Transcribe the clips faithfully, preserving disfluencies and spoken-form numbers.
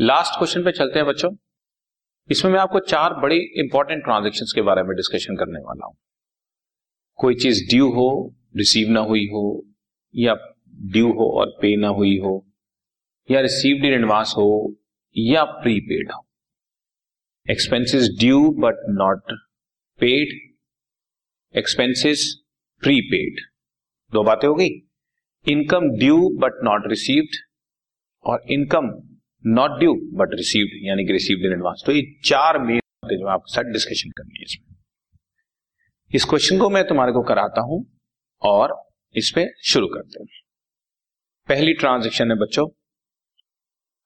Last question पे चलते हैं बच्चों। इसमें मैं आपको चार बड़ी इंपॉर्टेंट ट्रांजैक्शंस के बारे में डिस्कशन करने वाला हूं। कोई चीज ड्यू हो, रिसीव ना हुई हो, या ड्यू हो और पे ना हुई हो, या रिसीव्ड इन एडवांस हो, या प्रीपेड हो। Expenses due but not paid, expenses prepaid, दो बातें हो गई। Income due but not received और income not due but received यानी कि रिसीव्ड इन एडवांस। तो ये चार मेन बातें जो आपके साथ डिस्कशन करनी है इसमें। इस क्वेश्चन को मैं तुम्हारे को कराता हूं और इस पे शुरू करते हैं। पहली ट्रांजैक्शन है बच्चों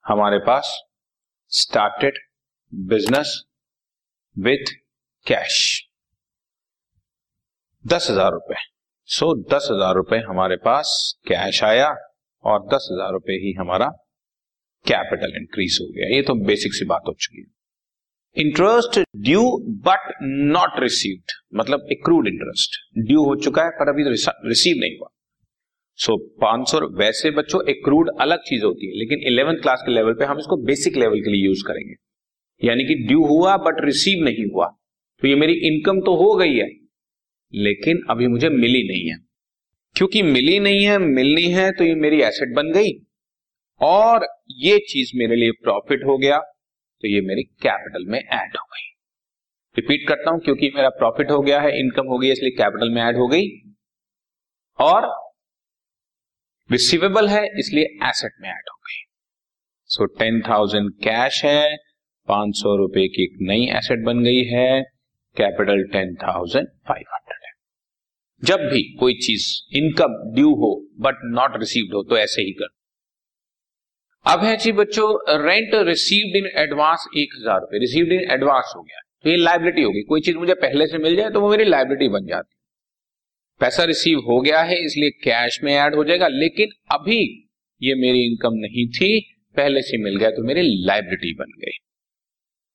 हमारे पास, स्टार्टेड बिजनेस विथ कैश दस हजार रुपए। सो दस हजार रुपए हमारे पास कैश आया और दस हजार रुपए ही हमारा कैपिटल इंक्रीज हो गया। ये तो बेसिक सी बात हो चुकी है। Interest due but not received मतलब एक्रूड इंटरेस्ट ड्यू हो चुका है पर अभी तो रिसीव नहीं हुआ। सो पांच सौ वैसे बच्चों एक्रूड अलग चीज होती है, लेकिन इलेवेंथ क्लास के लेवल पे हम इसको बेसिक लेवल के लिए यूज करेंगे, यानी कि ड्यू हुआ बट रिसीव नहीं हुआ। तो ये मेरी इनकम तो हो गई है लेकिन अभी मुझे मिली नहीं है। क्योंकि मिली नहीं है, मिलनी है तो ये मेरी एसेट बन गई और ये चीज मेरे लिए प्रॉफिट हो गया, तो ये मेरी कैपिटल में ऐड हो गई। रिपीट करता हूं, क्योंकि मेरा प्रॉफिट हो गया है, इनकम हो गई, इसलिए कैपिटल में ऐड हो गई और रिसीवेबल है इसलिए एसेट में ऐड हो गई। सो टेन थाउजेंड कैश है, पांच सौ रुपए की एक नई एसेट बन गई है, capital ten thousand five hundred है। जब भी कोई चीज इनकम ड्यू हो बट नॉट रिसीव्ड हो तो ऐसे ही कर। अब है जी बच्चों रेंट रिसीव्ड इन एडवांस एक हजार रुपए रिसीव्ड इन एडवांस हो गया, तो ये लायबिलिटी होगी। कोई चीज मुझे पहले से मिल जाए तो वो मेरी लायबिलिटी बन जाती है। पैसा रिसीव हो गया है इसलिए कैश में ऐड हो जाएगा, लेकिन अभी ये मेरी इनकम नहीं थी, पहले से मिल गया तो मेरी लायबिलिटी बन गई।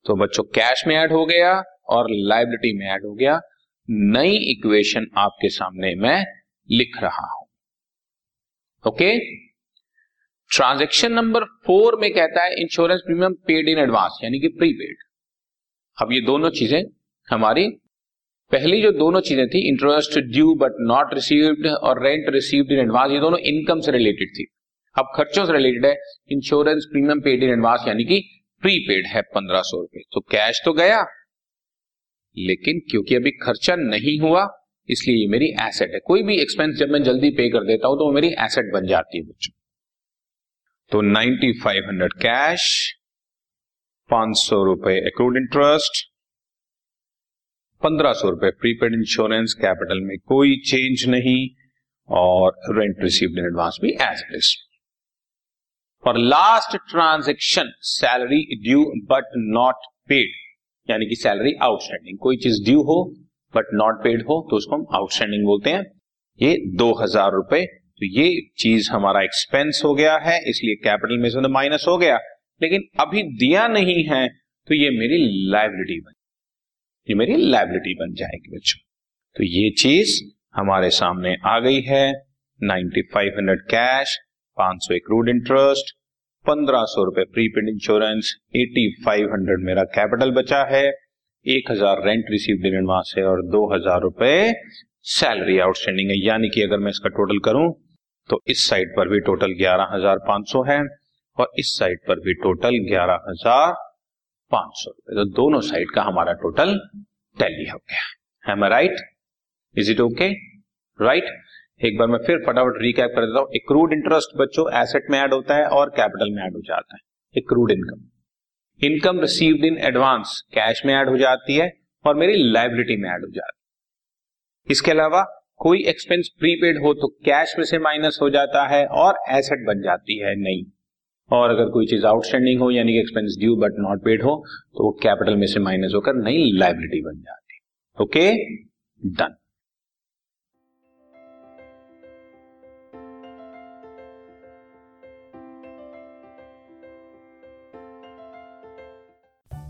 तो बच्चों कैश में ऐड हो गया और लायबिलिटी में ऐड हो गया। नई इक्वेशन आपके सामने मैं लिख रहा हूं। ओके, ट्रांजैक्शन नंबर फोर में कहता है insurance premium paid in advance यानी कि प्रीपेड। अब ये दोनों चीजें हमारी, पहली जो दोनों चीजें थी interest due but not received और रेंट रिसीव्ड इन एडवांस, ये दोनों इनकम से रिलेटेड थी। अब खर्चों से रिलेटेड है। Insurance premium paid in advance यानी कि प्रीपेड है पंद्रह सौ रुपए। तो कैश तो गया लेकिन क्योंकि अभी खर्चा नहीं हुआ इसलिए ये मेरी एसेट है। कोई भी एक्सपेंस जब मैं जल्दी पे कर देता हूं तो वो मेरी एसेट बन जाती है बच्चों। तो नाइन्टी फाइव हंड्रेड कैश, पांच सौ रुपए एक्रूड इंटरेस्ट, पंद्रह सौ रुपए प्रीपेड इंश्योरेंस, कैपिटल में कोई चेंज नहीं और रेंट रिसीव्ड इन एडवांस भी एज इट इज। और last transaction salary due but not paid यानी कि सैलरी आउटस्टैंडिंग। कोई चीज ड्यू हो बट नॉट पेड हो तो उसको हम आउटस्टैंडिंग बोलते हैं। ये दो हजार रुपए, तो ये चीज हमारा एक्सपेंस हो गया है इसलिए कैपिटल में से तो माइनस हो गया, लेकिन अभी दिया नहीं है तो ये मेरी लायबिलिटी बन ये मेरी लायबिलिटी बन जाएगी बच्चों। तो ये चीज हमारे सामने आ गई है। नाइन्टी फाइव हंड्रेड कैश, पांच सौ एक्रूड इंटरेस्ट, पंद्रह सौ रुपए prepaid insurance, eighty five hundred मेरा कैपिटल बचा है, एक हजार रेंट रिसीव्ड इन एडवांस है और दो हजार रुपए सैलरी आउटस्टैंडिंग है। यानी कि अगर मैं इसका टोटल करूं तो इस साइड पर भी टोटल ग्यारह हजार पांच सौ है और इस साइड पर भी टोटल ग्यारह हजार पांच सौ। तो दोनों साइड का हमारा टोटल टैली हो गया। Am I right? Is it okay? Right? एक बार मैं फिर फटाफट रिकैप कर देता हूं। एक्रूड इंटरेस्ट बच्चों एसेट में ऐड होता है और कैपिटल में ऐड हो जाता है। Accrued income, income received in advance cash में ऐड हो जाती है और मेरी लायबिलिटी में ऐड हो जाती है। इसके अलावा कोई एक्सपेंस प्रीपेड हो तो कैश में से माइनस हो जाता है और एसेट बन जाती है नहीं, और अगर कोई चीज आउटस्टैंडिंग हो यानी कि expense due but not paid हो तो वो कैपिटल में से माइनस होकर नई लायबिलिटी बन जाती है। Okay, done.